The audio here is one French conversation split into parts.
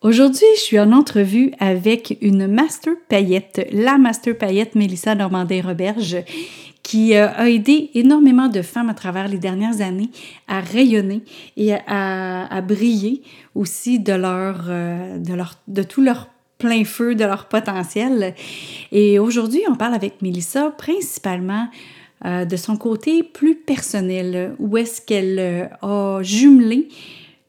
Aujourd'hui, je suis en entrevue avec une master paillette, la master paillette Mélissa Normandin-Roberge, qui a aidé énormément de femmes à travers les dernières années à rayonner et à briller aussi de tout leur plein feu, de leur potentiel. Et aujourd'hui, on parle avec Mélissa principalement de son côté plus personnel, où est-ce qu'elle a jumelé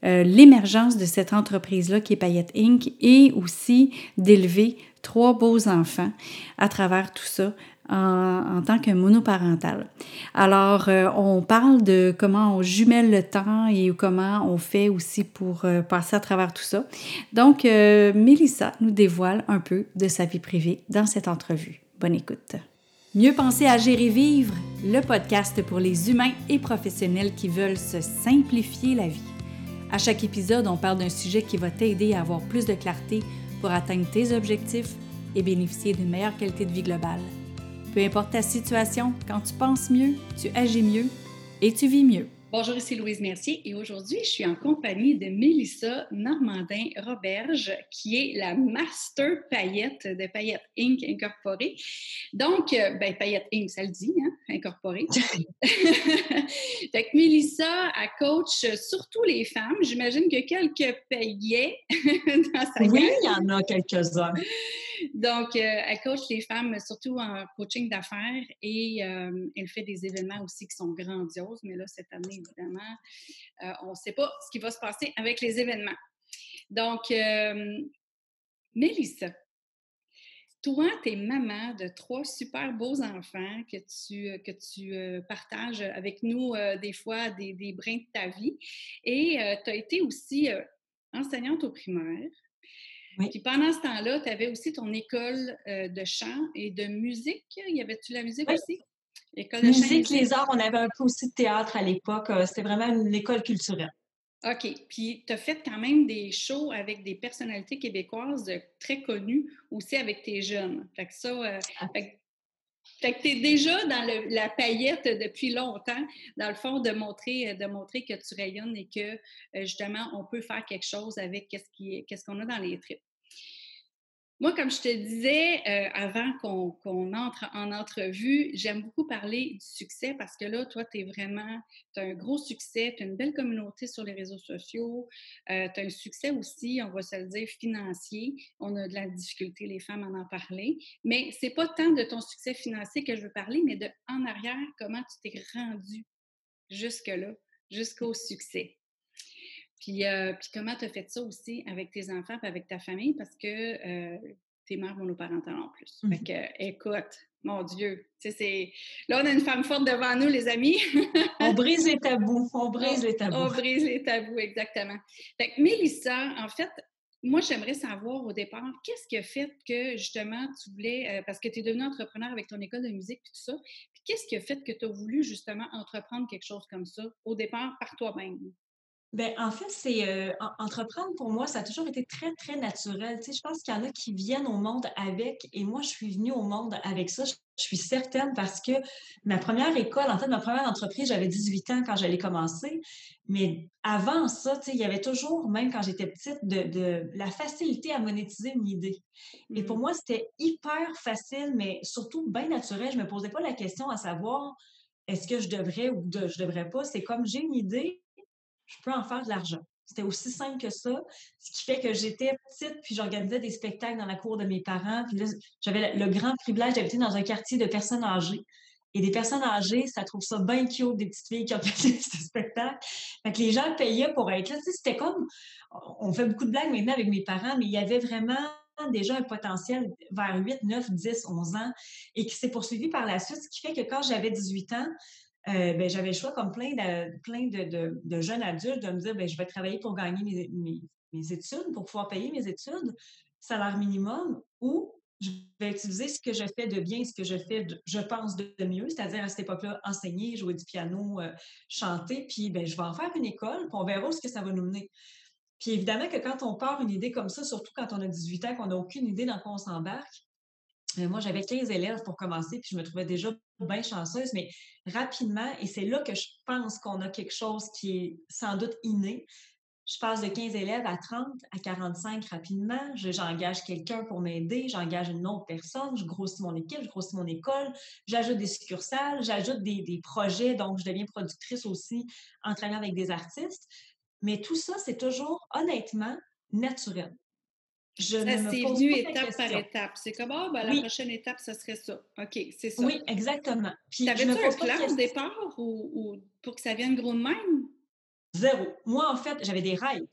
l'émergence de cette entreprise-là qui est Paillettes Inc. et aussi d'élever 3 beaux enfants à travers tout ça en tant que monoparentale. Alors, on parle de comment on jumelle le temps et comment on fait aussi pour passer à travers tout ça. Donc, Mélissa nous dévoile un peu de sa vie privée dans cette entrevue. Bonne écoute. Mieux penser, agir et vivre, le podcast pour les humains et professionnels qui veulent se simplifier la vie. À chaque épisode, on parle d'un sujet qui va t'aider à avoir plus de clarté pour atteindre tes objectifs et bénéficier d'une meilleure qualité de vie globale. Peu importe ta situation, quand tu penses mieux, tu agis mieux et tu vis mieux. Bonjour, ici Louise Mercier et aujourd'hui, je suis en compagnie de Mélissa Normandin-Roberge, qui est la Master Paillette de Paillettes Inc. Incorporée. Donc, Paillettes Inc., ça le dit, hein? Incorporée. Donc, Mélissa, elle coach surtout les femmes. J'imagine qu'il y a quelques paillettes dans sa gamme. Oui, il y en a quelques-uns. Donc, elle coach les femmes, surtout en coaching d'affaires et elle fait des événements aussi qui sont grandioses. Mais là, cette année, évidemment, on ne sait pas ce qui va se passer avec les événements. Donc, Mélissa, toi, tu es maman de 3 super beaux enfants que tu partages avec nous des fois des brins de ta vie. Et tu as été aussi enseignante au primaire. Oui. Puis pendant ce temps-là, tu avais aussi ton école de chant et de musique. Y avait-tu la musique aussi? École de musique, chant, les arts, on avait un peu aussi de théâtre à l'époque. C'était vraiment une école culturelle. OK. Puis tu as fait quand même des shows avec des personnalités québécoises très connues, aussi avec tes jeunes. Fait que ça... Fait que tu es déjà dans la paillette depuis longtemps, dans le fond, de montrer que tu rayonnes et que, justement, on peut faire quelque chose avec qu'est-ce qu'on a dans les tripes. Moi, comme je te disais, avant qu'on entre en entrevue, j'aime beaucoup parler du succès parce que là, toi, tu as un gros succès, tu as une belle communauté sur les réseaux sociaux, tu as un succès aussi, on va se le dire, financier. On a de la difficulté, les femmes, à en parler. Mais c'est pas tant de ton succès financier que je veux parler, mais de en arrière, comment tu t'es rendue jusque-là, jusqu'au succès. Puis comment tu as fait ça aussi avec tes enfants et avec ta famille? Parce que t'es mère monoparentale en plus. Mm-hmm. Fait que, écoute, mon Dieu, là, on a une femme forte devant nous, les amis. On brise les tabous. On brise les tabous, exactement. Fait que Mélissa, en fait, moi, j'aimerais savoir au départ, qu'est-ce qui a fait que, justement, tu voulais... parce que tu es devenue entrepreneur avec ton école de musique et tout ça. Puis qu'est-ce qui a fait que tu as voulu, justement, entreprendre quelque chose comme ça, au départ, par toi-même? Bien, en fait, c'est entreprendre pour moi, ça a toujours été très, très naturel. Tu sais, je pense qu'il y en a qui viennent au monde avec, et moi, je suis venue au monde avec ça. Je suis certaine parce que ma première école, en fait, ma première entreprise, j'avais 18 ans quand j'allais commencer. Mais avant ça, tu sais, il y avait toujours, même quand j'étais petite, de la facilité à monétiser une idée. Et pour moi, c'était hyper facile, mais surtout bien naturel. Je ne me posais pas la question à savoir est-ce que je devrais ou je ne devrais pas. C'est comme j'ai une idée, je peux en faire de l'argent. C'était aussi simple que ça, ce qui fait que j'étais petite, puis j'organisais des spectacles dans la cour de mes parents. Puis là, j'avais le grand privilège d'habiter dans un quartier de personnes âgées. Et des personnes âgées, ça trouve ça bien cute, des petites filles qui organisent des spectacles. Fait que les gens payaient pour être là. Tu sais, c'était comme... On fait beaucoup de blagues maintenant avec mes parents, mais il y avait vraiment déjà un potentiel vers 8, 9, 10, 11 ans et qui s'est poursuivi par la suite, ce qui fait que quand j'avais 18 ans, j'avais le choix, comme plein de jeunes adultes, de me dire je vais travailler pour gagner mes études, pour pouvoir payer mes études, salaire minimum, ou je vais utiliser ce que je fais de bien, ce que je fais, je pense, de mieux, c'est-à-dire à cette époque-là, enseigner, jouer du piano, chanter, puis je vais en faire une école, puis on verra où ce que ça va nous mener. Puis évidemment que quand on part une idée comme ça, surtout quand on a 18 ans, qu'on n'a aucune idée dans quoi on s'embarque, moi, j'avais 15 élèves pour commencer, puis je me trouvais déjà bien chanceuse, mais rapidement, et c'est là que je pense qu'on a quelque chose qui est sans doute inné, Je passe de 15 élèves à 30, à 45 rapidement. J'engage quelqu'un pour m'aider, j'engage une autre personne, je grossis mon équipe, je grossis mon école, j'ajoute des succursales, j'ajoute des projets, donc je deviens productrice aussi en travaillant avec des artistes. Mais tout ça, c'est toujours, honnêtement, naturel. C'est venu étape par étape. C'est comme, ah, ben, la prochaine étape, ce serait ça. OK, c'est ça. Oui, exactement. Puis, t'avais-tu un plan au départ ou pour que ça vienne gros de même? Zéro. Moi, en fait, j'avais des rêves,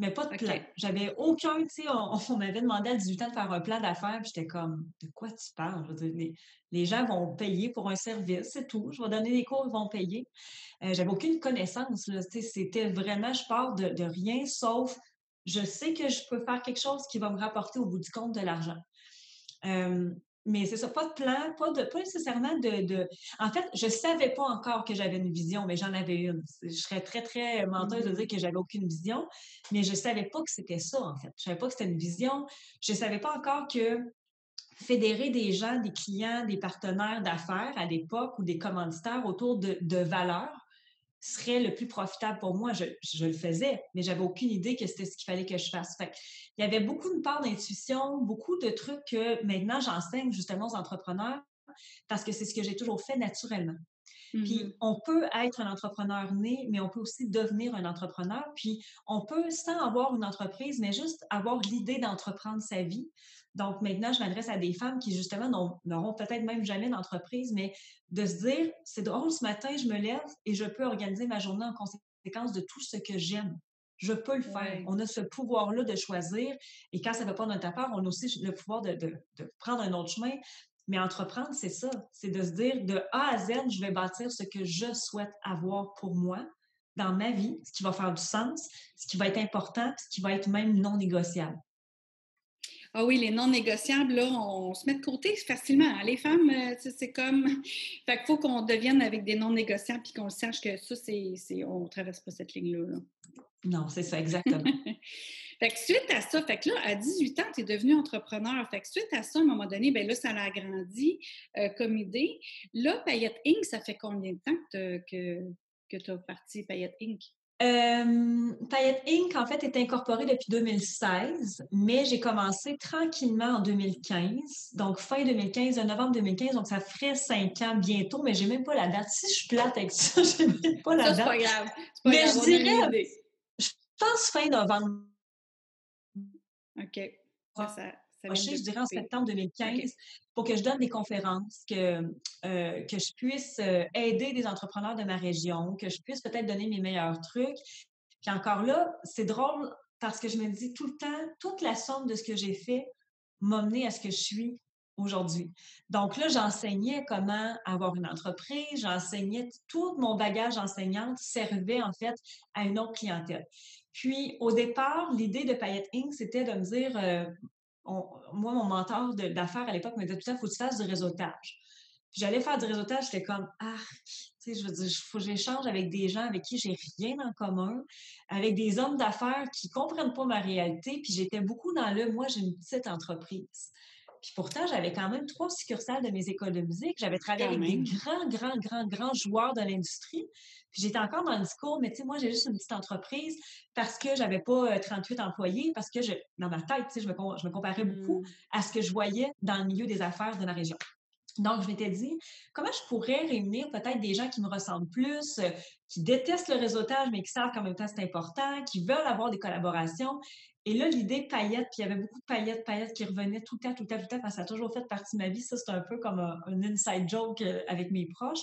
mais pas de plan. J'avais aucun, tu sais, on m'avait demandé à 18 ans de faire un plan d'affaires, puis j'étais comme, de quoi tu parles? Je veux dire, les gens vont payer pour un service, c'est tout. Je vais donner des cours, ils vont payer. J'avais aucune connaissance, là. Tu sais, c'était vraiment, je pars de rien, sauf... Je sais que je peux faire quelque chose qui va me rapporter au bout du compte de l'argent. Mais c'est ça, pas de plan, pas nécessairement de... En fait, je ne savais pas encore que j'avais une vision, mais j'en avais une. Je serais très, très menteuse de dire que j'avais aucune vision, mais je ne savais pas que c'était ça, en fait. Je ne savais pas que c'était une vision. Je ne savais pas encore que fédérer des gens, des clients, des partenaires d'affaires à l'époque ou des commanditaires autour de valeurs, serait le plus profitable pour moi. Je le faisais, mais j'avais aucune idée que c'était ce qu'il fallait que je fasse. Fait qu'il y avait beaucoup de part d'intuition, beaucoup de trucs que maintenant j'enseigne justement aux entrepreneurs parce que c'est ce que j'ai toujours fait naturellement. Mm-hmm. Puis on peut être un entrepreneur né, mais on peut aussi devenir un entrepreneur. Puis on peut, sans avoir une entreprise, mais juste avoir l'idée d'entreprendre sa vie. Donc maintenant, je m'adresse à des femmes qui justement n'auront peut-être même jamais d'entreprise, mais de se dire, c'est drôle, ce matin, je me lève et je peux organiser ma journée en conséquence de tout ce que j'aime. Je peux le faire. Oui. On a ce pouvoir-là de choisir. Et quand ça ne va pas de notre part, on a aussi le pouvoir de prendre un autre chemin. Mais entreprendre, c'est ça. C'est de se dire, de A à Z, je vais bâtir ce que je souhaite avoir pour moi dans ma vie, ce qui va faire du sens, ce qui va être important, ce qui va être même non négociable. Ah oui, les non négociables, là, on se met de côté facilement. Les femmes, c'est comme... Fait qu'il faut qu'on devienne avec des non négociables puis qu'on sache que ça, c'est... on ne traverse pas cette ligne-là. Là. Non, c'est ça, exactement. Fait que suite à ça, fait que là, à 18 ans, tu es devenue entrepreneur. Fait que suite à ça, à un moment donné, bien là, ça l'a agrandi comme idée. Là, Paillettes Inc., ça fait combien de temps que tu as parti Paillettes Inc.? Paillettes Inc., en fait, est incorporée depuis 2016, mais j'ai commencé tranquillement en 2015. Donc, fin 2015, novembre 2015. Donc, ça ferait 5 ans bientôt, mais j'ai même pas la date. Si je suis plate avec ça, j'ai même pas la date. Ça, c'est pas grave. C'est pas grave. Mais je dirais, je pense fin novembre. OK. Ça je dirais en septembre 2015, pour que je donne des conférences, que je puisse aider des entrepreneurs de ma région, que je puisse peut-être donner mes meilleurs trucs. Puis encore là, c'est drôle parce que je me dis tout le temps, toute la somme de ce que j'ai fait m'a mené à ce que je suis aujourd'hui. Donc là, j'enseignais comment avoir une entreprise, j'enseignais tout mon bagage enseignant servait en fait à une autre clientèle. Puis, au départ, l'idée de Paillettes Inc., c'était de me dire, moi, mon mentor d'affaires à l'époque me disait tout à fait, il faut que tu fasses du réseautage. Puis, j'allais faire du réseautage, j'étais comme, tu sais, je veux dire, faut que j'échange avec des gens avec qui j'ai rien en commun, avec des hommes d'affaires qui ne comprennent pas ma réalité. Puis, j'étais beaucoup dans le, moi, j'ai une petite entreprise. Puis pourtant, j'avais quand même 3 succursales de mes écoles de musique. J'avais travaillé avec des grands joueurs de l'industrie. Puis j'étais encore dans le discours, mais tu sais, moi, j'ai juste une petite entreprise parce que je n'avais pas 38 employés, parce que dans ma tête, tu sais, je me comparais beaucoup à ce que je voyais dans le milieu des affaires de la région. Donc, je m'étais dit, comment je pourrais réunir peut-être des gens qui me ressemblent plus, qui détestent le réseautage, mais qui savent qu'en même temps, c'est important, qui veulent avoir des collaborations. Et là, l'idée paillettes, puis il y avait beaucoup de paillettes qui revenaient tout le temps, parce que ça a toujours fait partie de ma vie. Ça, c'est un peu comme un inside joke avec mes proches.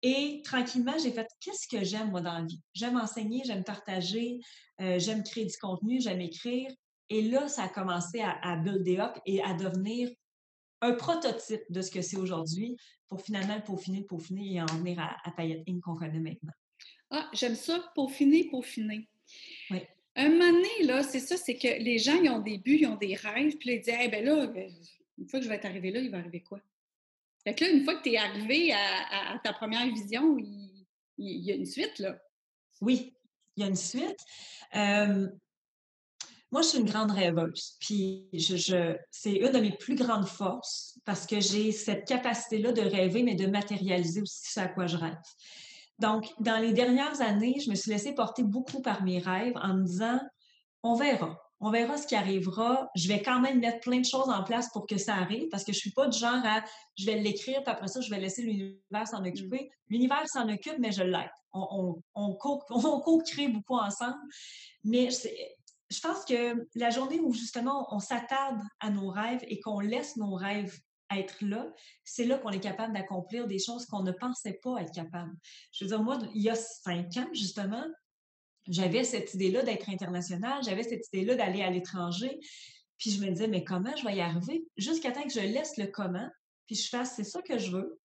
Et tranquillement, j'ai fait, qu'est-ce que j'aime, moi, dans la vie? J'aime enseigner, j'aime partager, j'aime créer du contenu, j'aime écrire. Et là, ça a commencé à builder up et à devenir un prototype de ce que c'est aujourd'hui pour finalement peaufiner et en venir à Paillettes Inc. qu'on connaît maintenant. Ah, j'aime ça, peaufiner. Oui. Un moment donné, là, c'est ça, c'est que les gens, ils ont des buts, ils ont des rêves, puis ils disent, hey, ben là, une fois que je vais être arrivé là, il va arriver quoi? Fait que là, une fois que tu es arrivé à ta première vision, il y a une suite, là. Oui, il y a une suite. Moi, je suis une grande rêveuse, puis c'est une de mes plus grandes forces parce que j'ai cette capacité-là de rêver, mais de matérialiser aussi ce à quoi je rêve. Donc, dans les dernières années, je me suis laissée porter beaucoup par mes rêves en me disant, on verra ce qui arrivera. Je vais quand même mettre plein de choses en place pour que ça arrive parce que je suis pas du genre à, je vais l'écrire puis après ça, je vais laisser l'univers s'en occuper. L'univers s'en occupe, mais je l'aide. On co-crée beaucoup ensemble. Mais je pense que la journée où justement on s'attarde à nos rêves et qu'on laisse nos rêves être là, c'est là qu'on est capable d'accomplir des choses qu'on ne pensait pas être capable. Je veux dire, moi, il y a 5 ans, justement, j'avais cette idée-là d'être internationale, j'avais cette idée-là d'aller à l'étranger, puis je me disais, mais comment je vais y arriver? Jusqu'à temps que je laisse le comment, puis je fasse, c'est ça que je veux,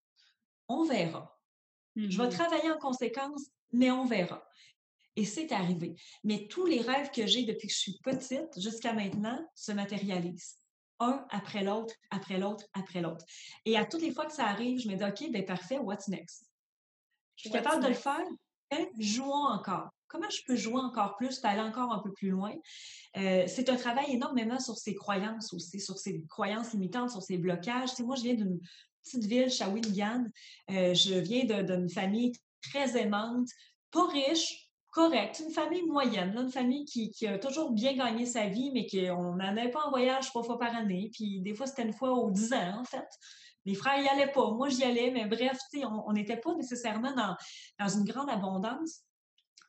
on verra. Mm-hmm. Je vais travailler en conséquence, mais on verra. Et c'est arrivé. Mais tous les rêves que j'ai depuis que je suis petite jusqu'à maintenant se matérialisent. Un après l'autre, après l'autre, après l'autre. Et à toutes les fois que ça arrive, je me dis, OK, bien parfait, what's next? Je suis capable de le faire, hein? Jouons encore. Comment je peux jouer encore plus, aller encore un peu plus loin? C'est un travail énormément sur ses croyances aussi, sur ses croyances limitantes, sur ses blocages. Tu sais, moi, je viens d'une petite ville, Shawinigan. Je viens d'une famille très aimante, pas riche, correct, une famille moyenne, là, une famille qui a toujours bien gagné sa vie, mais qu'on n'en allait pas en voyage 3 fois par année, puis des fois, c'était une fois aux 10 ans, en fait. Mes frères n'y allaient pas, moi, j'y allais, mais bref, tu sais, on n'était pas nécessairement dans une grande abondance.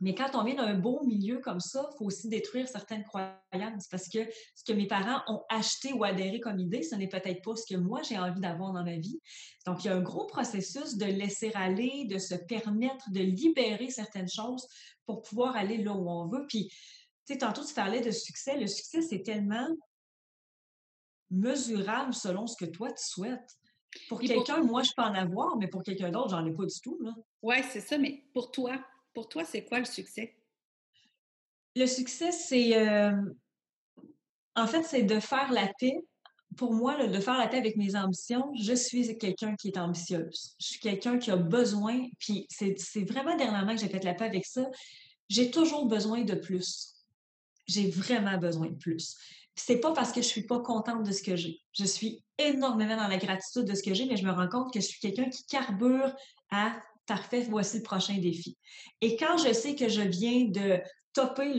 Mais quand on vient d'un beau milieu comme ça, il faut aussi détruire certaines croyances parce que ce que mes parents ont acheté ou adhéré comme idée, ce n'est peut-être pas ce que moi, j'ai envie d'avoir dans ma vie. Donc, il y a un gros processus de laisser aller, de se permettre, de libérer certaines choses pour pouvoir aller là où on veut. Puis, tu sais, tantôt, tu parlais de succès. Le succès, c'est tellement mesurable selon ce que toi, tu souhaites. Pour quelqu'un, moi, je peux en avoir, mais pour quelqu'un d'autre, j'en ai pas du tout, là. Oui, c'est ça, mais pour toi... Pour toi, c'est quoi le succès? Le succès, c'est... en fait, c'est de faire la paix. Pour moi, là, de faire la paix avec mes ambitions, je suis quelqu'un qui est ambitieuse. Je suis quelqu'un qui a besoin, puis c'est vraiment dernièrement que j'ai fait la paix avec ça. J'ai toujours besoin de plus. J'ai vraiment besoin de plus. Puis c'est pas parce que je suis pas contente de ce que j'ai. Je suis énormément dans la gratitude de ce que j'ai, mais je me rends compte que je suis quelqu'un qui carbure à... Parfait, voici le prochain défi. Et quand je sais que je viens de topper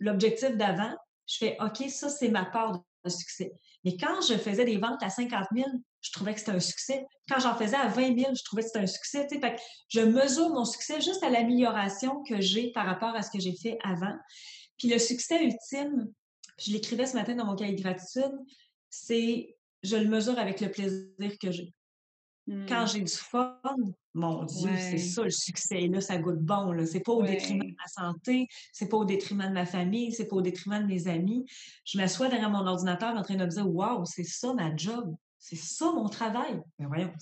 l'objectif d'avant, je fais « OK, ça, c'est ma part de succès ». Mais quand je faisais des ventes à 50 000, je trouvais que c'était un succès. Quand j'en faisais à 20 000, je trouvais que c'était un succès. Fait que je mesure mon succès juste à l'amélioration que j'ai par rapport à ce que j'ai fait avant. Puis le succès ultime, je l'écrivais ce matin dans mon cahier de gratitude, c'est « je le mesure avec le plaisir que j'ai ». Quand j'ai du fun, mon Dieu, ouais. C'est ça le succès. Et là, ça goûte bon. Là. C'est pas au détriment de ma santé, c'est pas au détriment de ma famille, c'est pas au détriment de mes amis. Je m'assois derrière mon ordinateur en train de me dire « Wow, c'est ça ma job, c'est ça mon travail. » Mais voyons,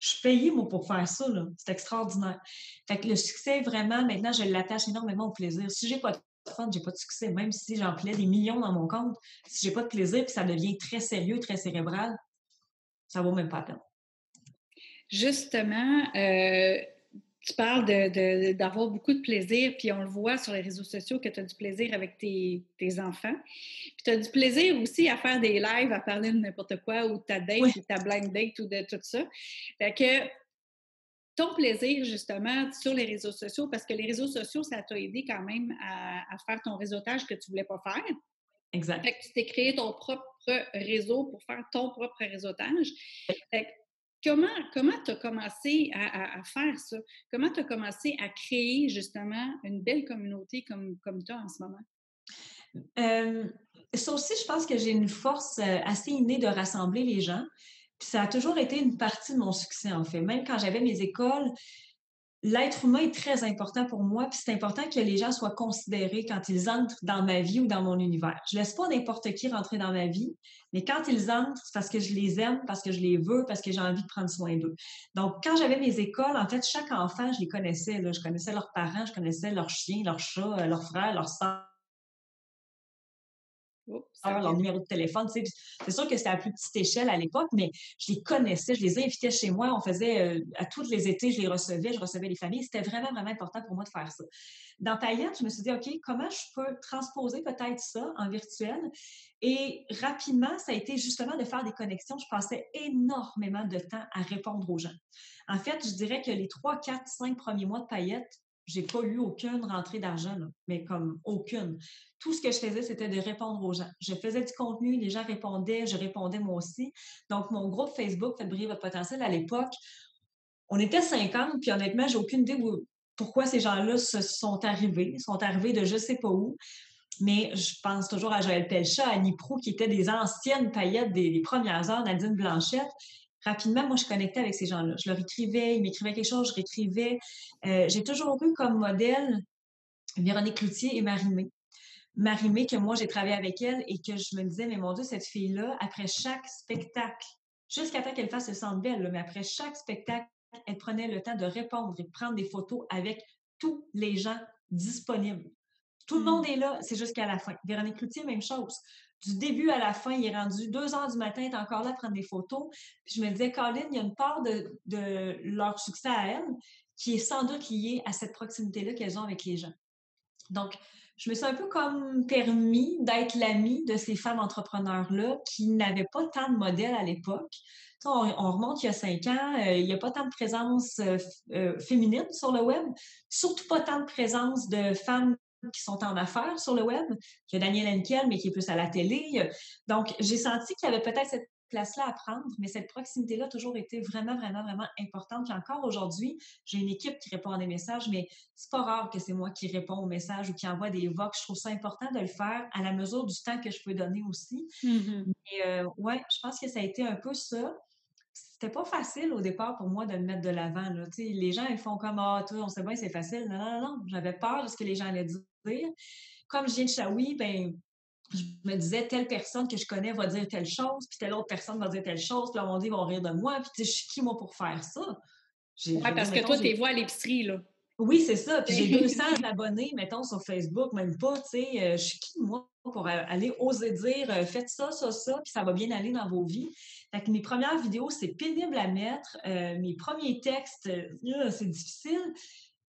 je suis payée, moi, pour faire ça. Là. C'est extraordinaire. Fait que le succès, vraiment, maintenant, je l'attache énormément au plaisir. Si j'ai pas de fun, j'ai pas de succès. Même si j'en plais des millions dans mon compte, si j'ai pas de plaisir, puis ça devient très sérieux, très cérébral, ça vaut même pas la peine. Justement, tu parles d'avoir beaucoup de plaisir, puis on le voit sur les réseaux sociaux que tu as du plaisir avec tes enfants. Puis tu as du plaisir aussi à faire des lives, à parler de n'importe quoi, ou de ta date, ou de ta blind date, ou de tout ça. Fait que ton plaisir, justement, sur les réseaux sociaux, parce que les réseaux sociaux, ça t'a aidé quand même à faire ton réseautage que tu voulais pas faire. Exact. Fait que tu t'es créé ton propre réseau pour faire ton propre réseautage. Fait que comment tu as commencé à faire ça? Comment tu as commencé à créer, justement, une belle communauté comme toi en ce moment? Ça aussi, je pense que j'ai une force assez innée de rassembler les gens. Puis ça a toujours été une partie de mon succès, en fait. Même quand j'avais mes écoles, l'être humain est très important pour moi, puis c'est important que les gens soient considérés quand ils entrent dans ma vie ou dans mon univers. Je laisse pas n'importe qui rentrer dans ma vie, mais quand ils entrent, c'est parce que je les aime, parce que je les veux, parce que j'ai envie de prendre soin d'eux. Donc, quand j'avais mes écoles, en fait, chaque enfant, je les connaissais. Là. Je connaissais leurs parents, je connaissais leurs chiens, leurs chats, leurs frères, leurs sœurs. leur numéro de téléphone. Tu sais, c'est sûr que c'était à plus petite échelle à l'époque, mais je les connaissais, je les invitais chez moi, on faisait à tous les étés, je recevais les familles. C'était vraiment, vraiment important pour moi de faire ça. Dans Paillettes, je me suis dit, OK, comment je peux transposer peut-être ça en virtuel? Et rapidement, ça a été justement de faire des connexions. Je passais énormément de temps à répondre aux gens. En fait, je dirais que les 3, 4, 5 premiers mois de Paillettes, j'ai pas eu aucune rentrée d'argent, là, mais comme aucune. Tout ce que je faisais, c'était de répondre aux gens. Je faisais du contenu, les gens répondaient, je répondais moi aussi. Donc, mon groupe Facebook, Faites briller votre potentiel, à l'époque, on était 50, puis honnêtement, j'ai aucune idée pourquoi ces gens-là se sont arrivés de je sais pas où. Mais je pense toujours à Joël Pelchat, à Nipro, qui étaient des anciennes Paillettes des premières heures, Nadine Blanchette. Rapidement, moi, je connectais avec ces gens-là. Je leur écrivais, ils m'écrivaient quelque chose, je réécrivais. J'ai toujours eu comme modèle Véronique Cloutier et Marie-Mé. Marie-Mé, que moi, j'ai travaillé avec elle et que je me disais, mais mon Dieu, cette fille-là, après chaque spectacle, jusqu'à temps qu'elle fasse le Centre Bell, là, mais après chaque spectacle, elle prenait le temps de répondre et de prendre des photos avec tous les gens disponibles. Tout le monde est là, c'est jusqu'à la fin. Véronique Cloutier, même chose. Du début à la fin, il est rendu 2 heures du matin, il est encore là à prendre des photos. Puis je me disais, Colin, il y a une part de leur succès à elle qui est sans doute liée à cette proximité-là qu'elles ont avec les gens. Donc, je me suis un peu comme permis d'être l'amie de ces femmes entrepreneurs-là qui n'avaient pas tant de modèles à l'époque. On remonte il y a 5 ans, il n'y a pas tant de présence féminine sur le web, surtout pas tant de présence de femmes qui sont en affaires sur le web. Il y a Daniel Henkel, mais qui est plus à la télé. Donc, j'ai senti qu'il y avait peut-être cette place-là à prendre, mais cette proximité-là a toujours été vraiment, vraiment, vraiment importante. Puis encore aujourd'hui, j'ai une équipe qui répond à des messages, mais c'est pas rare que c'est moi qui réponds aux messages ou qui envoie des vox. Je trouve ça important de le faire à la mesure du temps que je peux donner aussi. Mm-hmm. Mais ouais, je pense que ça a été un peu ça. C'était pas facile au départ pour moi de me mettre de l'avant, là. Tu sais, les gens, ils font comme « Ah, toi, on sait bien, c'est facile. » Non, non, non. J'avais peur de ce que les gens allaient dire. Comme je viens de Shawi, ben je me disais, telle personne que je connais va dire telle chose, puis telle autre personne va dire telle chose, puis là, on dit, ils vont rire de moi, puis tu sais, je suis qui, moi, pour faire ça? Oui, parce que toi, t'es voix à l'épicerie, là. Oui, c'est ça. Puis j'ai 200 abonnés, mettons, sur Facebook, même pas, tu sais, je suis qui, moi, pour aller oser dire « Faites ça, ça, ça, puis ça va bien aller dans vos vies. » Fait que mes premières vidéos, c'est pénible à mettre. Mes premiers textes, c'est difficile.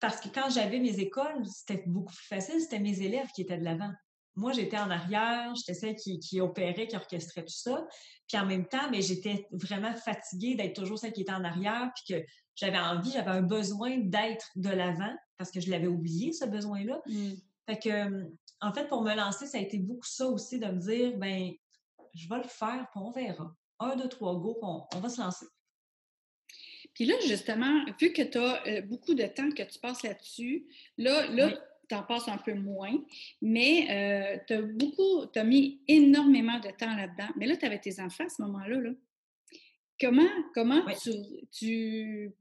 Parce que quand j'avais mes écoles, c'était beaucoup plus facile. C'était mes élèves qui étaient de l'avant. Moi, j'étais en arrière. J'étais celle qui opérait, qui orchestrait tout ça. Puis en même temps, mais j'étais vraiment fatiguée d'être toujours celle qui était en arrière. Puis que j'avais envie, j'avais un besoin d'être de l'avant. Parce que je l'avais oublié, ce besoin-là. Mm. Fait que, en fait, pour me lancer, ça a été beaucoup ça aussi, de me dire, ben, je vais le faire, puis on verra. 1, 2, 3, go, on va se lancer. Puis là, justement, vu que tu as beaucoup de temps que tu passes là-dessus, là oui. Tu en passes un peu moins, mais tu as mis énormément de temps là-dedans. Mais là, tu avais tes enfants à ce moment-là. Là. Comment oui. tu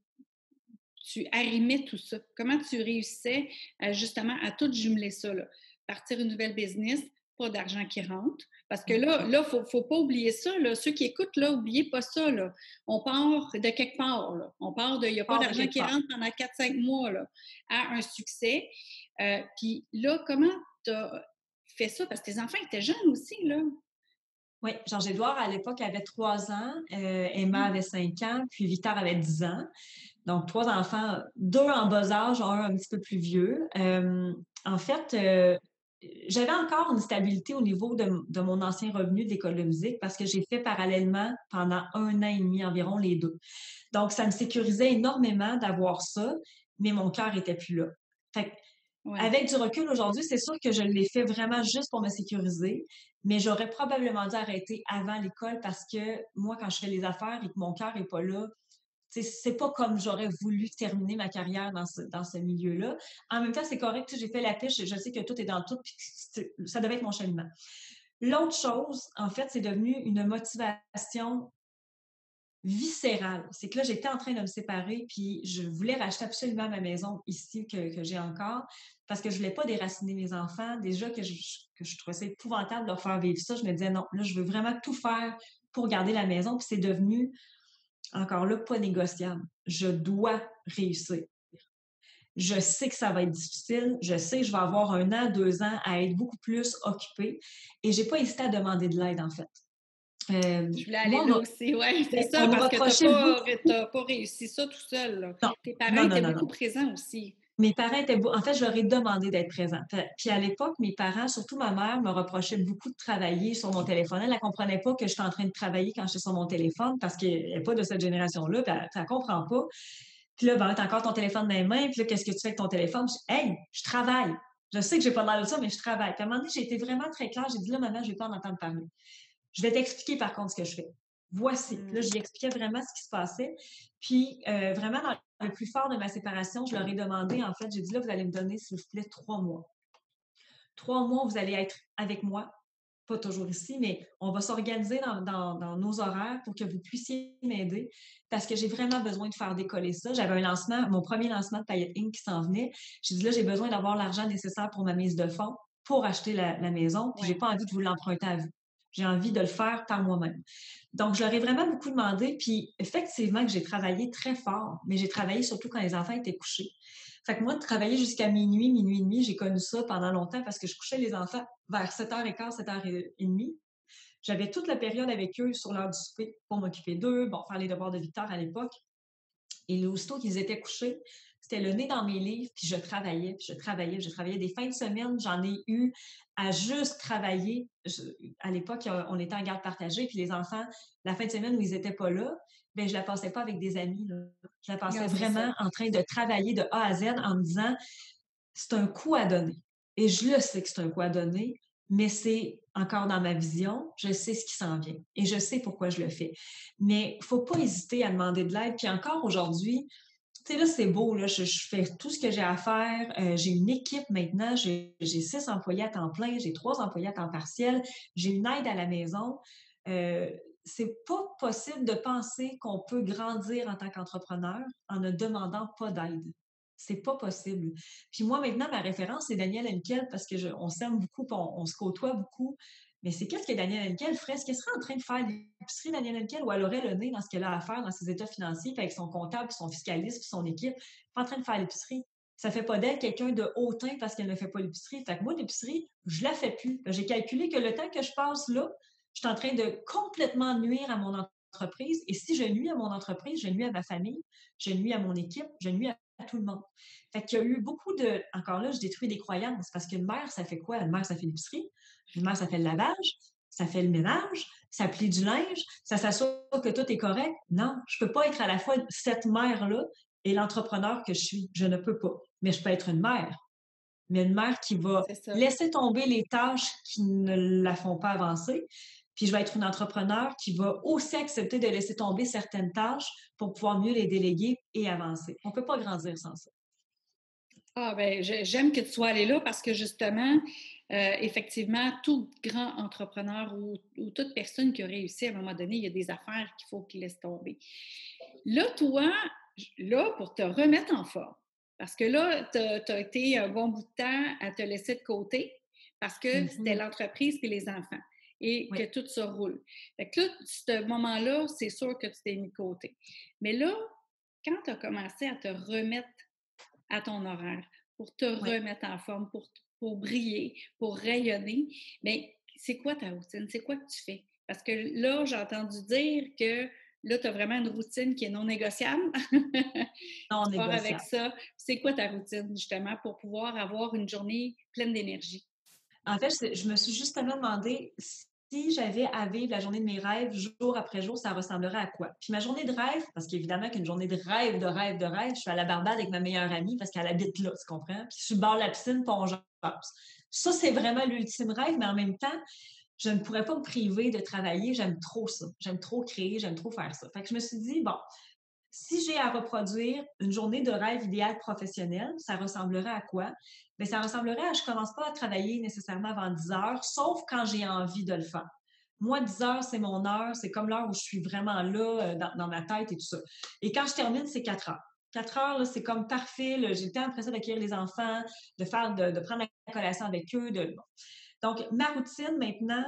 arrimais tout ça? Comment tu réussissais justement à tout jumeler ça? Là? Partir une nouvelle business, pas d'argent qui rentre. Parce que là, il ne faut pas oublier ça. Là. Ceux qui écoutent, là, n'oubliez pas ça. Là. On part de quelque part. Là. On part de... Il n'y a pas d'argent qui rentre pendant 4-5 mois là, à un succès. Puis là, comment tu as fait ça? Parce que tes enfants étaient jeunes aussi, là. Oui, Georges-Édouard, à l'époque, avait 3 ans. Emma avait 5 ans. Puis Victor avait 10 ans. Donc, 3 enfants, 2 en bas âge, un petit peu plus vieux. En fait... J'avais encore une stabilité au niveau de mon ancien revenu d'école de musique parce que j'ai fait parallèlement pendant 1 an et demi environ les 2. Donc, ça me sécurisait énormément d'avoir ça, mais mon cœur n'était plus là. Fait que, ouais. Avec du recul aujourd'hui, c'est sûr que je l'ai fait vraiment juste pour me sécuriser, mais j'aurais probablement dû arrêter avant l'école parce que moi, quand je fais les affaires et que mon cœur n'est pas là, c'est pas comme j'aurais voulu terminer ma carrière dans ce milieu-là. En même temps, c'est correct, j'ai fait la pêche, je sais que tout est dans tout, puis ça devait être mon cheminement. L'autre chose, en fait, c'est devenu une motivation viscérale. C'est que là, j'étais en train de me séparer, puis je voulais racheter absolument ma maison ici que j'ai encore, parce que je voulais pas déraciner mes enfants. Déjà que je trouvais ça épouvantable de leur faire vivre ça, je me disais non, là, je veux vraiment tout faire pour garder la maison, puis c'est devenu... Encore là, pas négociable. Je dois réussir. je sais que ça va être difficile, je sais que je vais avoir 1 an, 2 ans à être beaucoup plus occupée et j'ai pas hésité à demander de l'aide en fait. Je voulais aller là aussi, oui, c'est ça, parce que tu n'as pas réussi ça tout seul. Là. Non, tes parents étaient beaucoup présents aussi. Mes parents étaient... En fait, je leur ai demandé d'être présents. Puis à l'époque, mes parents, surtout ma mère, me reprochaient beaucoup de travailler sur mon téléphone. Elle ne comprenait pas que j'étais en train de travailler quand j'étais sur mon téléphone parce qu'elle n'est pas de cette génération-là, puis elle ne comprend pas. Puis là, ben, t'as encore ton téléphone dans les mains, puis là, qu'est-ce que tu fais avec ton téléphone? Je dis, hey, je travaille. Je sais que j'ai pas l'air de ça, mais je travaille. Puis à un moment donné, j'ai été vraiment très claire. J'ai dit, là, maman, je vais pas en entendre parler. Je vais t'expliquer, par contre, ce que je fais. Voici. Là, j'y expliquais vraiment ce qui se passait. Puis, vraiment, dans le plus fort de ma séparation, je leur ai demandé, en fait, j'ai dit, là, vous allez me donner, s'il vous plaît, 3 mois. 3 mois, vous allez être avec moi. Pas toujours ici, mais on va s'organiser dans nos horaires pour que vous puissiez m'aider parce que j'ai vraiment besoin de faire décoller ça. J'avais un lancement, mon premier lancement de Paillettes Inc. qui s'en venait. J'ai dit là, j'ai besoin d'avoir l'argent nécessaire pour ma mise de fonds pour acheter la maison. Puis j'ai pas envie de vous l'emprunter à vous. J'ai envie de le faire par moi-même. Donc, je leur ai vraiment beaucoup demandé. Puis effectivement que j'ai travaillé très fort, mais j'ai travaillé surtout quand les enfants étaient couchés. Fait que moi, de travailler jusqu'à minuit, minuit et demi, j'ai connu ça pendant longtemps parce que je couchais les enfants vers 7h15, 7h30. J'avais toute la période avec eux sur l'heure du souper pour m'occuper d'eux, bon, faire les devoirs de Victor à l'époque. Et aussitôt qu'ils étaient couchés, c'était le nez dans mes livres, puis je travaillais. Des fins de semaine, j'en ai eu à juste travailler. À l'époque, on était en garde partagée, puis les enfants, la fin de semaine où ils n'étaient pas là, bien, je ne la passais pas avec des amis. Là. Je la passais vraiment en train de travailler de A à Z en me disant, c'est un coup à donner. Et je le sais que c'est un coup à donner, mais c'est encore dans ma vision, je sais ce qui s'en vient et je sais pourquoi je le fais. Mais il ne faut pas hésiter à demander de l'aide. Puis encore aujourd'hui, tu sais, là, c'est beau, là, je fais tout ce que j'ai à faire. J'ai une équipe maintenant, j'ai 6 employés à temps plein, j'ai 3 employés à temps partiel, j'ai une aide à la maison. C'est pas possible de penser qu'on peut grandir en tant qu'entrepreneur en ne demandant pas d'aide. C'est pas possible. Puis moi, maintenant, ma référence, c'est Daniel Henkel parce qu'on s'aime beaucoup, on se côtoie beaucoup. Mais c'est qu'est-ce que Daniel Henkel ferait? Est-ce qu'elle serait en train de faire l'épicerie, Daniel Henkel, ou elle aurait le nez dans ce qu'elle a à faire dans ses états financiers, puis avec son comptable, puis son fiscaliste, puis son équipe, pas en train de faire l'épicerie? Ça fait pas d'elle quelqu'un de hautain parce qu'elle ne fait pas l'épicerie. Fait que moi, l'épicerie, je la fais plus. J'ai calculé que le temps que je passe là, je suis en train de complètement nuire à mon entreprise. Et si je nuis à mon entreprise, je nuis à ma famille, je nuis à mon équipe, je nuis à tout le monde. Fait qu'il y a eu beaucoup de... Encore là, je détruis des croyances parce qu'une mère, ça fait quoi? Une mère, ça fait l'épicerie. Une mère, ça fait le lavage, ça fait le ménage, ça plie du linge, ça s'assure que tout est correct. Non, je ne peux pas être à la fois cette mère-là et l'entrepreneur que je suis. Je ne peux pas. Mais je peux être une mère. Mais une mère qui va laisser tomber les tâches qui ne la font pas avancer. Puis je vais être une entrepreneur qui va aussi accepter de laisser tomber certaines tâches pour pouvoir mieux les déléguer et avancer. On ne peut pas grandir sans ça. Ah bien, j'aime que tu sois allée là parce que justement... effectivement, tout grand entrepreneur ou toute personne qui a réussi, à un moment donné, il y a des affaires qu'il faut qu'il laisse tomber. Là, toi, là, pour te remettre en forme, parce que là, tu as été un bon bout de temps à te laisser de côté parce que c'était l'entreprise et les enfants et que tout se roule. Fait que là, ce moment-là, c'est sûr que tu t'es mis de côté. Mais là, quand tu as commencé à te remettre à ton horaire, pour te remettre en forme, pour briller, pour rayonner, bien, c'est quoi ta routine? C'est quoi que tu fais? Parce que là, j'ai entendu dire que là, tu as vraiment une routine qui est non négociable. Non négociable. Avec ça, c'est quoi ta routine, justement, pour pouvoir avoir une journée pleine d'énergie? En fait, je me suis justement demandé si j'avais à vivre la journée de mes rêves jour après jour, ça ressemblerait à quoi? Puis ma journée de rêve, parce qu'évidemment qu'une journée de rêve, de rêve, de rêve, je suis à la Barbade avec ma meilleure amie parce qu'elle habite là, tu comprends? Puis je suis au bord de la piscine, plongeant. Ça, c'est vraiment l'ultime rêve, mais en même temps, je ne pourrais pas me priver de travailler. J'aime trop ça. J'aime trop créer. J'aime trop faire ça. Fait que je me suis dit, bon, si j'ai à reproduire une journée de rêve idéal professionnel, ça ressemblerait à quoi? Bien, ça ressemblerait à je ne commence pas à travailler nécessairement avant 10 heures, sauf quand j'ai envie de le faire. Moi, 10 heures, c'est mon heure. C'est comme l'heure où je suis vraiment là, dans ma tête et tout ça. Et quand je termine, c'est 4 heures. 4 heures, là, c'est comme parfait. Là, j'ai le temps après ça d'accueillir les enfants, de prendre la collation avec eux. Bon. Donc, ma routine maintenant,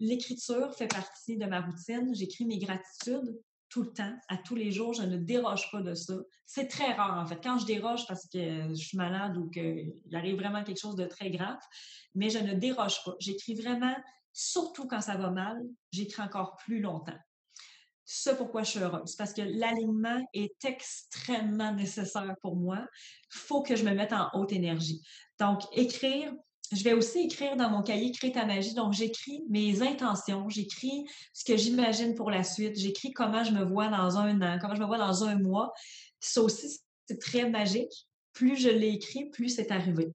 l'écriture fait partie de ma routine. J'écris mes gratitudes tout le temps, à tous les jours. Je ne déroge pas de ça. C'est très rare, en fait. Quand je déroge, parce que je suis malade ou qu'il arrive vraiment quelque chose de très grave, mais je ne déroge pas. J'écris vraiment, surtout quand ça va mal, j'écris encore plus longtemps. C'est pourquoi je suis heureuse, parce que l'alignement est extrêmement nécessaire pour moi. Il faut que je me mette en haute énergie. Donc, écrire, je vais aussi écrire dans mon cahier « Crée ta magie ». Donc, j'écris mes intentions, j'écris ce que j'imagine pour la suite, j'écris comment je me vois dans un an, comment je me vois dans un mois. Ça aussi, c'est très magique. Plus je l'ai écrit, plus c'est arrivé.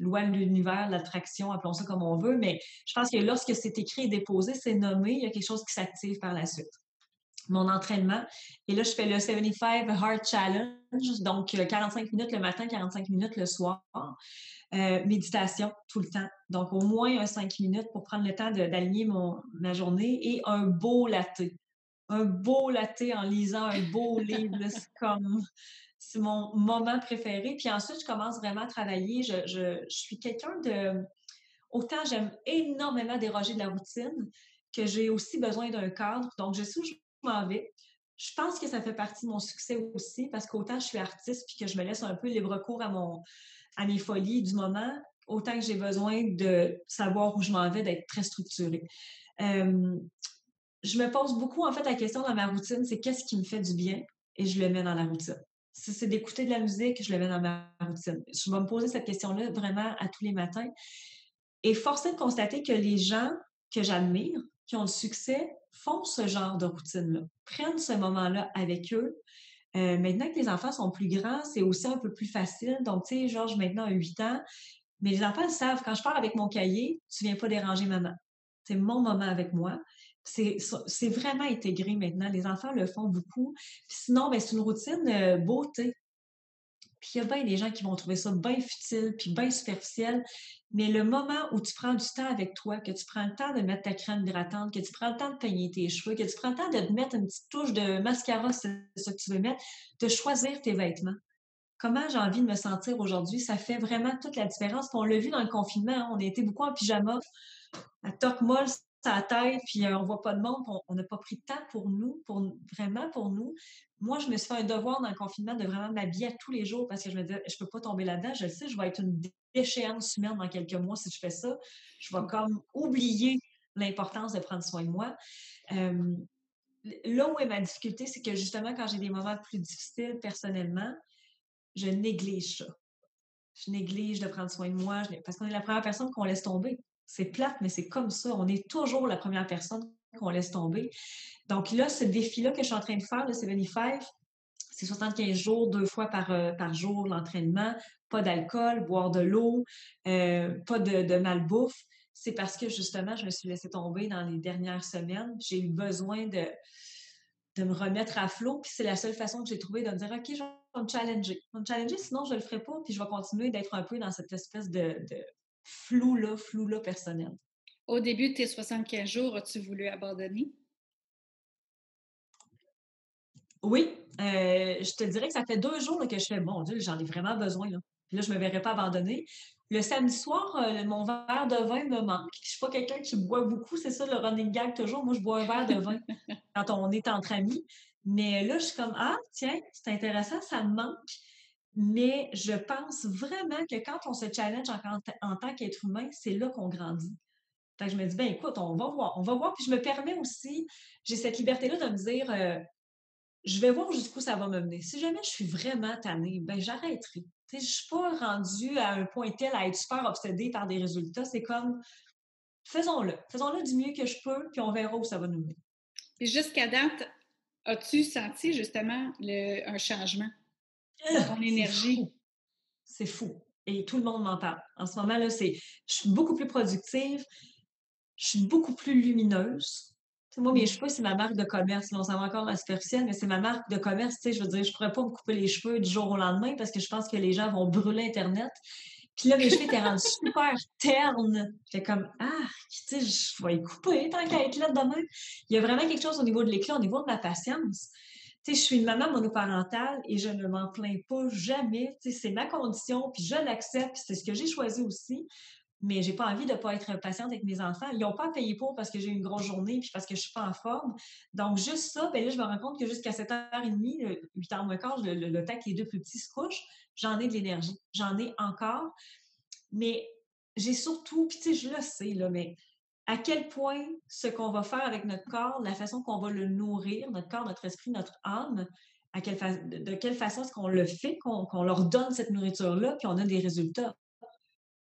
Loi de l'univers, l'attraction, appelons ça comme on veut, mais je pense que lorsque c'est écrit et déposé, c'est nommé, il y a quelque chose qui s'active par la suite. Mon entraînement. Et là, je fais le 75 Hard Challenge, donc 45 minutes le matin, 45 minutes le soir. Méditation tout le temps. Donc, au moins 5 minutes pour prendre le temps d'aligner ma journée et un beau latte. Un beau latte en lisant un beau livre. C'est comme... C'est mon moment préféré. Puis ensuite, je commence vraiment à travailler. Je suis quelqu'un de... Autant j'aime énormément déroger de la routine que j'ai aussi besoin d'un cadre. Donc, je sais où je m'en vais. Je pense que ça fait partie de mon succès aussi parce qu'autant je suis artiste puis que je me laisse un peu libre cours à mes folies du moment, autant que j'ai besoin de savoir où je m'en vais, d'être très structurée. Je me pose beaucoup, en fait, la question dans ma routine, c'est qu'est-ce qui me fait du bien et je le mets dans la routine. Si c'est d'écouter de la musique, je le mets dans ma routine. Je vais me poser cette question-là vraiment à tous les matins. Et force est de constater que les gens que j'admire, qui ont le succès, font ce genre de routine-là, prennent ce moment-là avec eux. Maintenant que les enfants sont plus grands, c'est aussi un peu plus facile. Donc, tu sais, Georges, maintenant, a 8 ans, mais les enfants le savent. Quand je pars avec mon cahier, tu ne viens pas déranger maman. C'est mon moment avec moi. C'est vraiment intégré maintenant. Les enfants le font beaucoup. Puis sinon, bien, c'est une routine beauté. Puis il y a bien des gens qui vont trouver ça bien futile puis bien superficiel. Mais le moment où tu prends du temps avec toi, que tu prends le temps de mettre ta crème hydratante, que tu prends le temps de peigner tes cheveux, que tu prends le temps de te mettre une petite touche de mascara, c'est ce que tu veux mettre, de choisir tes vêtements. Comment j'ai envie de me sentir aujourd'hui? Ça fait vraiment toute la différence. Puis on l'a vu dans le confinement, hein? On a été beaucoup en pyjama, à toque molle, à la tête, puis on ne voit pas de monde, on n'a pas pris de temps pour nous, vraiment pour nous. Moi, je me suis fait un devoir dans le confinement de vraiment m'habiller à tous les jours parce que je me disais, je ne peux pas tomber là-dedans, je le sais, je vais être une déchéance humaine dans quelques mois si je fais ça. Je vais comme oublier l'importance de prendre soin de moi. Là où est ma difficulté, c'est que justement, quand j'ai des moments plus difficiles personnellement, je néglige ça. Je néglige de prendre soin de moi parce qu'on est la première personne qu'on laisse tomber. C'est plate, mais c'est comme ça. On est toujours la première personne qu'on laisse tomber. Donc là, ce défi-là que je suis en train de faire, c'est 75, c'est 75 jours, 2 fois par jour, l'entraînement, pas d'alcool, boire de l'eau, pas de malbouffe. C'est parce que justement, je me suis laissée tomber dans les dernières semaines. J'ai eu besoin de me remettre à flot, puis c'est la seule façon que j'ai trouvée de me dire « OK, je vais me challenger. Je vais me challenger, sinon je ne le ferai pas, puis je vais continuer d'être un peu dans cette espèce de flou-là personnel. » Au début de tes 75 jours, as-tu voulu abandonner? Oui. Je te dirais que ça fait 2 jours là, que je fais « Mon Dieu, j'en ai vraiment besoin. » Puis là, je ne me verrais pas abandonner. Le samedi soir, mon verre de vin me manque. Je ne suis pas quelqu'un qui boit beaucoup. C'est ça, le running gag toujours. Moi, je bois un verre de vin quand on est entre amis. Mais là, je suis comme « Ah, tiens, c'est intéressant, ça me manque. » Mais je pense vraiment que quand on se challenge en tant qu'être humain, c'est là qu'on grandit. Donc, je me dis, bien, écoute, on va voir. Puis je me permets aussi, j'ai cette liberté-là de me dire, je vais voir jusqu'où ça va me mener. Si jamais je suis vraiment tannée, bien, j'arrêterai. Je ne suis pas rendue à un point tel à être super obsédée par des résultats. C'est comme, faisons-le. Faisons-le du mieux que je peux, puis on verra où ça va nous mener. Et jusqu'à date, as-tu senti justement un changement? Ton énergie. C'est fou. Et tout le monde m'en parle. En ce moment-là, je suis beaucoup plus productive, je suis beaucoup plus lumineuse. T'sais, moi, mes cheveux, c'est ma marque de commerce. On s'en va encore dans la superficielle, mais c'est ma marque de commerce. Je veux dire, je ne pourrais pas me couper les cheveux du jour au lendemain parce que je pense que les gens vont brûler Internet. Puis là, mes cheveux étaient rendus super ternes. J'étais comme, je vais les couper tant qu'à être là demain. Il y a vraiment quelque chose au niveau de l'éclat, au niveau de ma patience. Tu sais, je suis une maman monoparentale et je ne m'en plains pas jamais. Tu sais, c'est ma condition, puis je l'accepte, puis c'est ce que j'ai choisi aussi. mais j'ai pas envie de pas être patiente avec mes enfants. Ils n'ont pas à payer pour parce que j'ai eu une grosse journée puis parce que je suis pas en forme. Donc, juste ça, bien là, je me rends compte que jusqu'à 7h30, 8h moins quart, le temps que les deux plus petits se couchent, j'en ai de l'énergie. J'en ai encore. Mais j'ai surtout, puis tu sais, je le sais, là, mais à quel point ce qu'on va faire avec notre corps, la façon qu'on va le nourrir, notre corps, notre esprit, notre âme, de quelle façon est-ce qu'on le fait, qu'on leur donne cette nourriture-là, puis on a des résultats.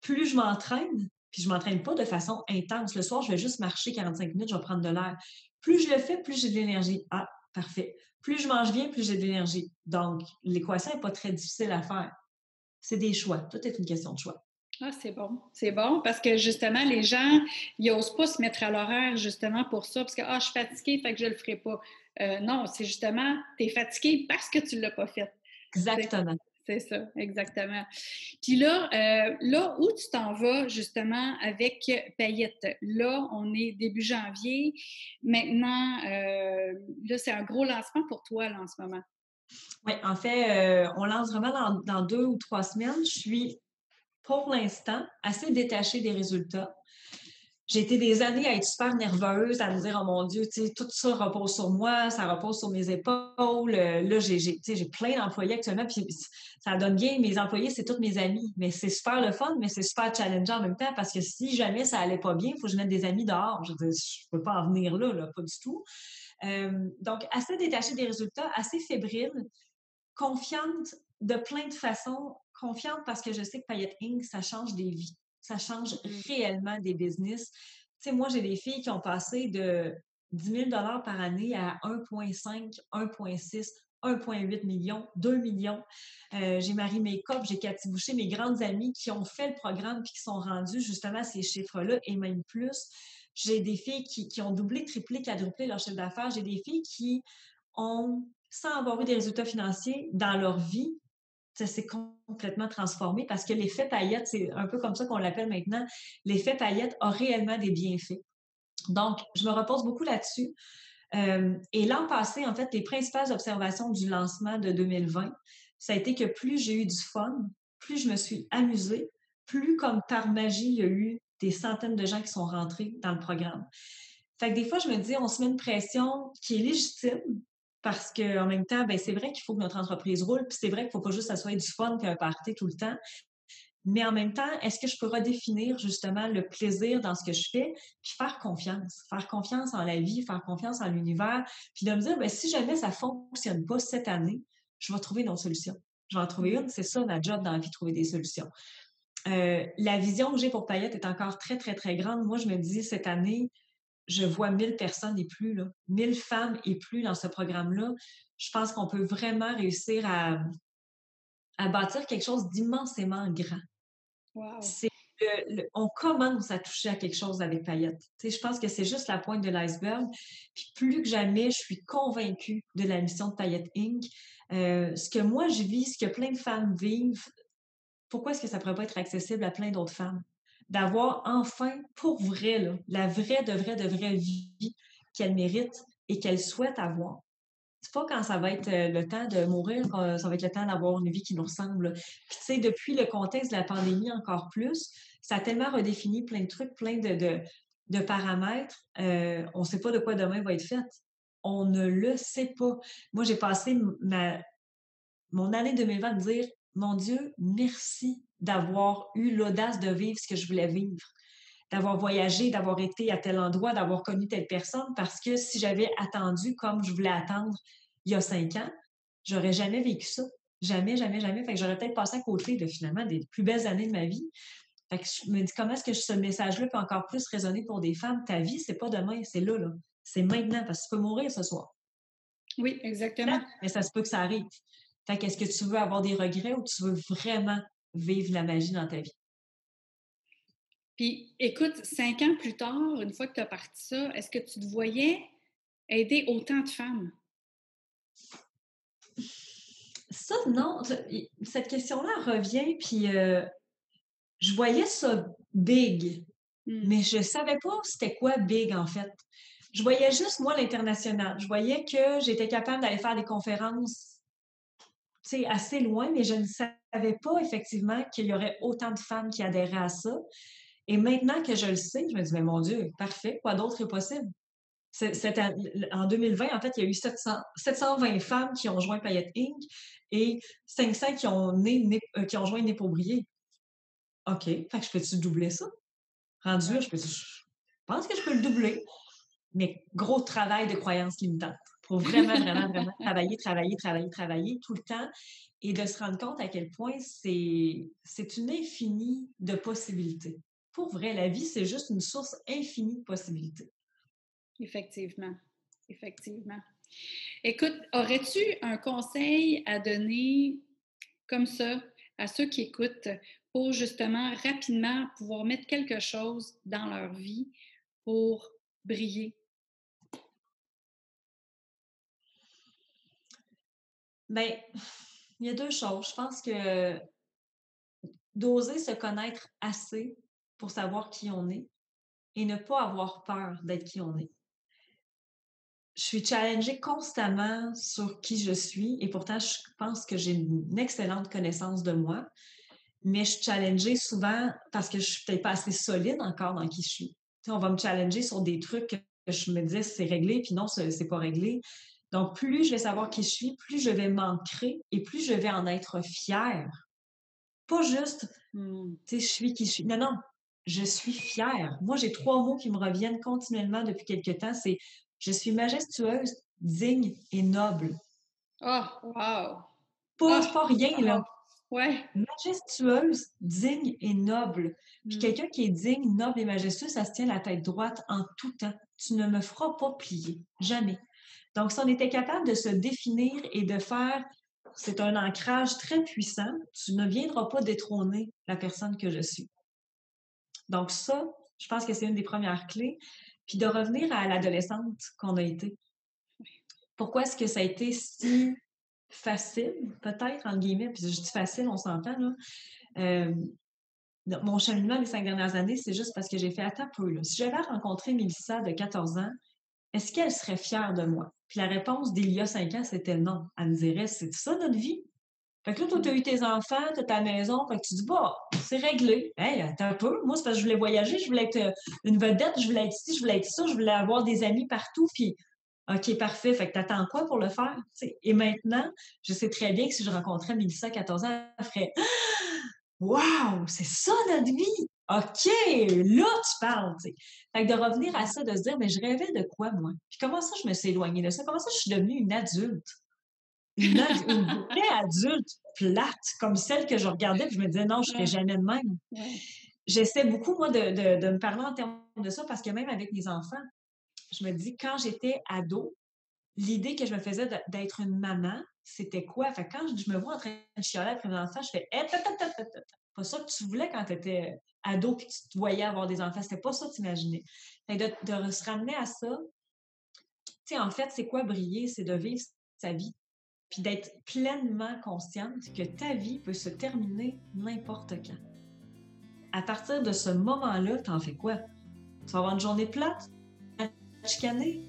Plus je m'entraîne, puis je ne m'entraîne pas de façon intense. Le soir, je vais juste marcher 45 minutes, je vais prendre de l'air. Plus je le fais, plus j'ai de l'énergie. Ah, parfait. Plus je mange bien, plus j'ai de l'énergie. Donc, l'équation n'est pas très difficile à faire. C'est des choix. Tout est une question de choix. Ah, c'est bon. C'est bon parce que, justement, les gens, ils n'osent pas se mettre à l'horaire, justement, pour ça. Parce que, je suis fatiguée, fait que je ne le ferai pas. Non, c'est justement, tu es fatiguée parce que tu ne l'as pas fait. Exactement. C'est ça, exactement. Puis là, là où tu t'en vas, justement, avec Paillettes? Là, on est début janvier. Maintenant, là, c'est un gros lancement pour toi, là, en ce moment. Oui, en fait, on lance vraiment dans 2 ou 3 semaines. Je suis, pour l'instant, assez détachée des résultats. J'ai été des années à être super nerveuse, à me dire, oh mon Dieu, tu sais, tout ça repose sur moi, ça repose sur mes épaules. Là, j'ai plein d'employés actuellement, puis ça donne bien. Mes employés, c'est tous mes amis. Mais c'est super le fun, mais c'est super challengeant en même temps, parce que si jamais ça allait pas bien, il faut que je mette des amis dehors. Je veux dire, je peux pas en venir là, pas du tout. Donc, assez détachée des résultats, assez fébrile, confiante de plein de façons, confiante parce que je sais que Paillettes Inc., ça change des vies. Ça change réellement des business. Tu sais, moi, j'ai des filles qui ont passé de 10 000 $ par année à 1,5, 1,6, 1,8 millions, 2 millions. J'ai Marie Makeup, j'ai Cathy Boucher, mes grandes amies qui ont fait le programme puis qui sont rendues justement à ces chiffres-là et même plus. J'ai des filles qui ont doublé, triplé, quadruplé leur chiffre d'affaires. J'ai des filles qui ont, sans avoir eu des résultats financiers dans leur vie, ça s'est complètement transformé parce que l'effet paillette, c'est un peu comme ça qu'on l'appelle maintenant, l'effet paillette a réellement des bienfaits. Donc, je me repose beaucoup là-dessus. Et l'an passé, en fait, les principales observations du lancement de 2020, ça a été que plus j'ai eu du fun, plus je me suis amusée, plus comme par magie, il y a eu des centaines de gens qui sont rentrés dans le programme. Fait que des fois, je me dis, on se met une pression qui est légitime, parce qu'en même temps, ben, c'est vrai qu'il faut que notre entreprise roule, puis c'est vrai qu'il ne faut pas juste que ça soit du fun et un party tout le temps. Mais en même temps, est-ce que je peux redéfinir justement le plaisir dans ce que je fais, puis faire confiance en la vie, faire confiance en l'univers, puis de me dire, ben, si jamais ça ne fonctionne pas cette année, je vais trouver une autre solution. Je vais en trouver une, c'est ça ma job dans la vie, trouver des solutions. La vision que j'ai pour Paillettes est encore très, très, très grande. Moi, je me dis, cette année, je vois 1000 personnes et plus, là, 1000 femmes et plus dans ce programme-là. Je pense qu'on peut vraiment réussir à bâtir quelque chose d'immensément grand. Wow. C'est on commence à toucher à quelque chose avec Paillettes. Tu sais, je pense que c'est juste la pointe de l'iceberg. Puis plus que jamais, je suis convaincue de la mission de Paillettes Inc. Ce que moi, je vis, ce que plein de femmes vivent, pourquoi est-ce que ça ne pourrait pas être accessible à plein d'autres femmes? D'avoir enfin, pour vrai, là, la vraie, de vraie vie qu'elle mérite et qu'elle souhaite avoir. C'est pas quand ça va être le temps de mourir, quand ça va être le temps d'avoir une vie qui nous ressemble. Puis, tu sais, depuis le contexte de la pandémie encore plus, ça a tellement redéfini plein de trucs, plein de paramètres. On ne sait pas de quoi demain va être fait. On ne le sait pas. Moi, j'ai passé mon année 2020 à me dire, mon Dieu, merci d'avoir eu l'audace de vivre ce que je voulais vivre, d'avoir voyagé, d'avoir été à tel endroit, d'avoir connu telle personne, parce que si j'avais attendu comme je voulais attendre il y a 5 ans, j'aurais jamais vécu ça. Jamais, jamais, jamais. Fait que j'aurais peut-être passé à côté de, finalement, des plus belles années de ma vie. Fait que je me dis, comment est-ce que ce message-là peut encore plus résonner pour des femmes? Ta vie, c'est pas demain, c'est là. C'est maintenant, parce que tu peux mourir ce soir. Oui, exactement. Mais ça se peut que ça arrive. Fait que est-ce que tu veux avoir des regrets ou tu veux vraiment vivre la magie dans ta vie? Puis, écoute, 5 ans plus tard, une fois que tu as parti ça, est-ce que tu te voyais aider autant de femmes? Ça, non. Cette question-là revient, puis je voyais ça big, mais je savais pas c'était quoi big, en fait. Je voyais juste, moi, l'international. Je voyais que j'étais capable d'aller faire des conférences c'est assez loin, mais je ne savais pas effectivement qu'il y aurait autant de femmes qui adhéraient à ça. Et maintenant que je le sais, je me dis, mais mon Dieu, parfait, quoi d'autre est possible? En 2020, en fait, il y a eu 720 femmes qui ont joint Paillettes Inc. et 500 qui ont joint Nez pour briller. OK, fait que je peux-tu doubler ça? Rendu, je pense que je peux le doubler. Mais gros travail de croyances limitantes pour vraiment, vraiment, vraiment travailler tout le temps et de se rendre compte à quel point c'est une infinie de possibilités. Pour vrai, la vie, c'est juste une source infinie de possibilités. Effectivement. Écoute, aurais-tu un conseil à donner comme ça à ceux qui écoutent pour justement rapidement pouvoir mettre quelque chose dans leur vie pour briller? Bien, il y a deux choses. Je pense que d'oser se connaître assez pour savoir qui on est et ne pas avoir peur d'être qui on est. Je suis challengée constamment sur qui je suis et pourtant, je pense que j'ai une excellente connaissance de moi, mais je suis challengée souvent parce que je suis peut-être pas assez solide encore dans qui je suis. Tu sais, on va me challenger sur des trucs que je me disais c'est réglé, puis non, c'est pas réglé. Donc, plus je vais savoir qui je suis, plus je vais m'ancrer et plus je vais en être fière. Pas juste, tu sais, je suis qui je suis. Non, non, je suis fière. Moi, j'ai 3 mots qui me reviennent continuellement depuis quelque temps, c'est je suis majestueuse, digne et noble. Oh, wow! Pas rien, là. Ouais. Majestueuse, digne et noble. Puis quelqu'un qui est digne, noble et majestueux, ça se tient la tête droite en tout temps. Tu ne me feras pas plier. Jamais. Donc, si on était capable de se définir et de faire... C'est un ancrage très puissant. Tu ne viendras pas détrôner la personne que je suis. Donc ça, je pense que c'est une des premières clés. Puis de revenir à l'adolescente qu'on a été. Pourquoi est-ce que ça a été si facile, peut-être, entre guillemets, puis je dis facile, on s'entend, là. Mon cheminement des 5 dernières années, c'est juste parce que j'ai fait attends peu, là. Si j'avais rencontré Mélissa de 14 ans, est-ce qu'elle serait fière de moi? Puis la réponse d'il y a 5 ans, c'était non. Elle me dirait, c'est ça notre vie? Fait que là, toi, t'as eu tes enfants, t'as ta maison, fait que tu dis, bah, c'est réglé. Hey, attends un peu. Moi, c'est parce que je voulais voyager, je voulais être une vedette, je voulais être ci, je voulais être ça, je voulais avoir des amis partout, puis OK, parfait. Fait que t'attends quoi pour le faire? T'sais. Et maintenant, je sais très bien que si je rencontrais Mélissa à 14 ans, elle ferait « Wow! C'est ça notre vie! OK! Là, tu parles! » Fait que de revenir à ça, de se dire « Mais je rêvais de quoi, moi? Puis comment ça, je me suis éloignée de ça? Comment ça, je suis devenue une adulte? » Une vraie adulte plate, comme celle que je regardais, puis je me disais « Non, je ne serai jamais de même. » J'essaie beaucoup, moi, de me parler en termes de ça, parce que même avec mes enfants, je me dis, quand j'étais ado, l'idée que je me faisais d'être une maman, c'était quoi? Fait que quand je me vois en train de chialer après mes enfants, je fais hey, « Pas ça que tu voulais quand tu étais ado et que tu te voyais avoir des enfants. C'était pas ça que tu imaginais. » De se ramener à ça, tu sais, en fait, c'est quoi briller? C'est de vivre sa vie. Puis d'être pleinement consciente que ta vie peut se terminer n'importe quand. À partir de ce moment-là, t'en fais quoi? Tu vas avoir une journée plate? Chicaner.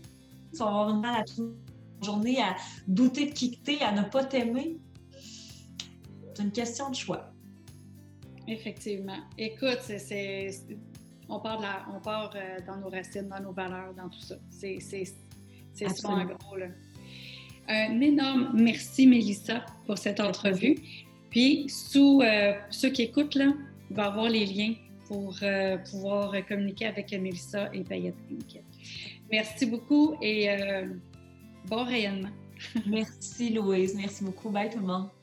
Tu vas avoir une journée à douter de qui t'es, à ne pas t'aimer. C'est une question de choix. Effectivement. Écoute, on part dans nos racines, dans nos valeurs, dans tout ça. C'est ça en gros. Là. Un énorme merci, Mélissa, pour cette entrevue. Puis, ceux qui écoutent, là, il va y avoir les liens pour pouvoir communiquer avec Mélissa et Paillettes Inc. Merci beaucoup et bon rayonnement. Merci Louise, merci beaucoup. Bye tout le monde.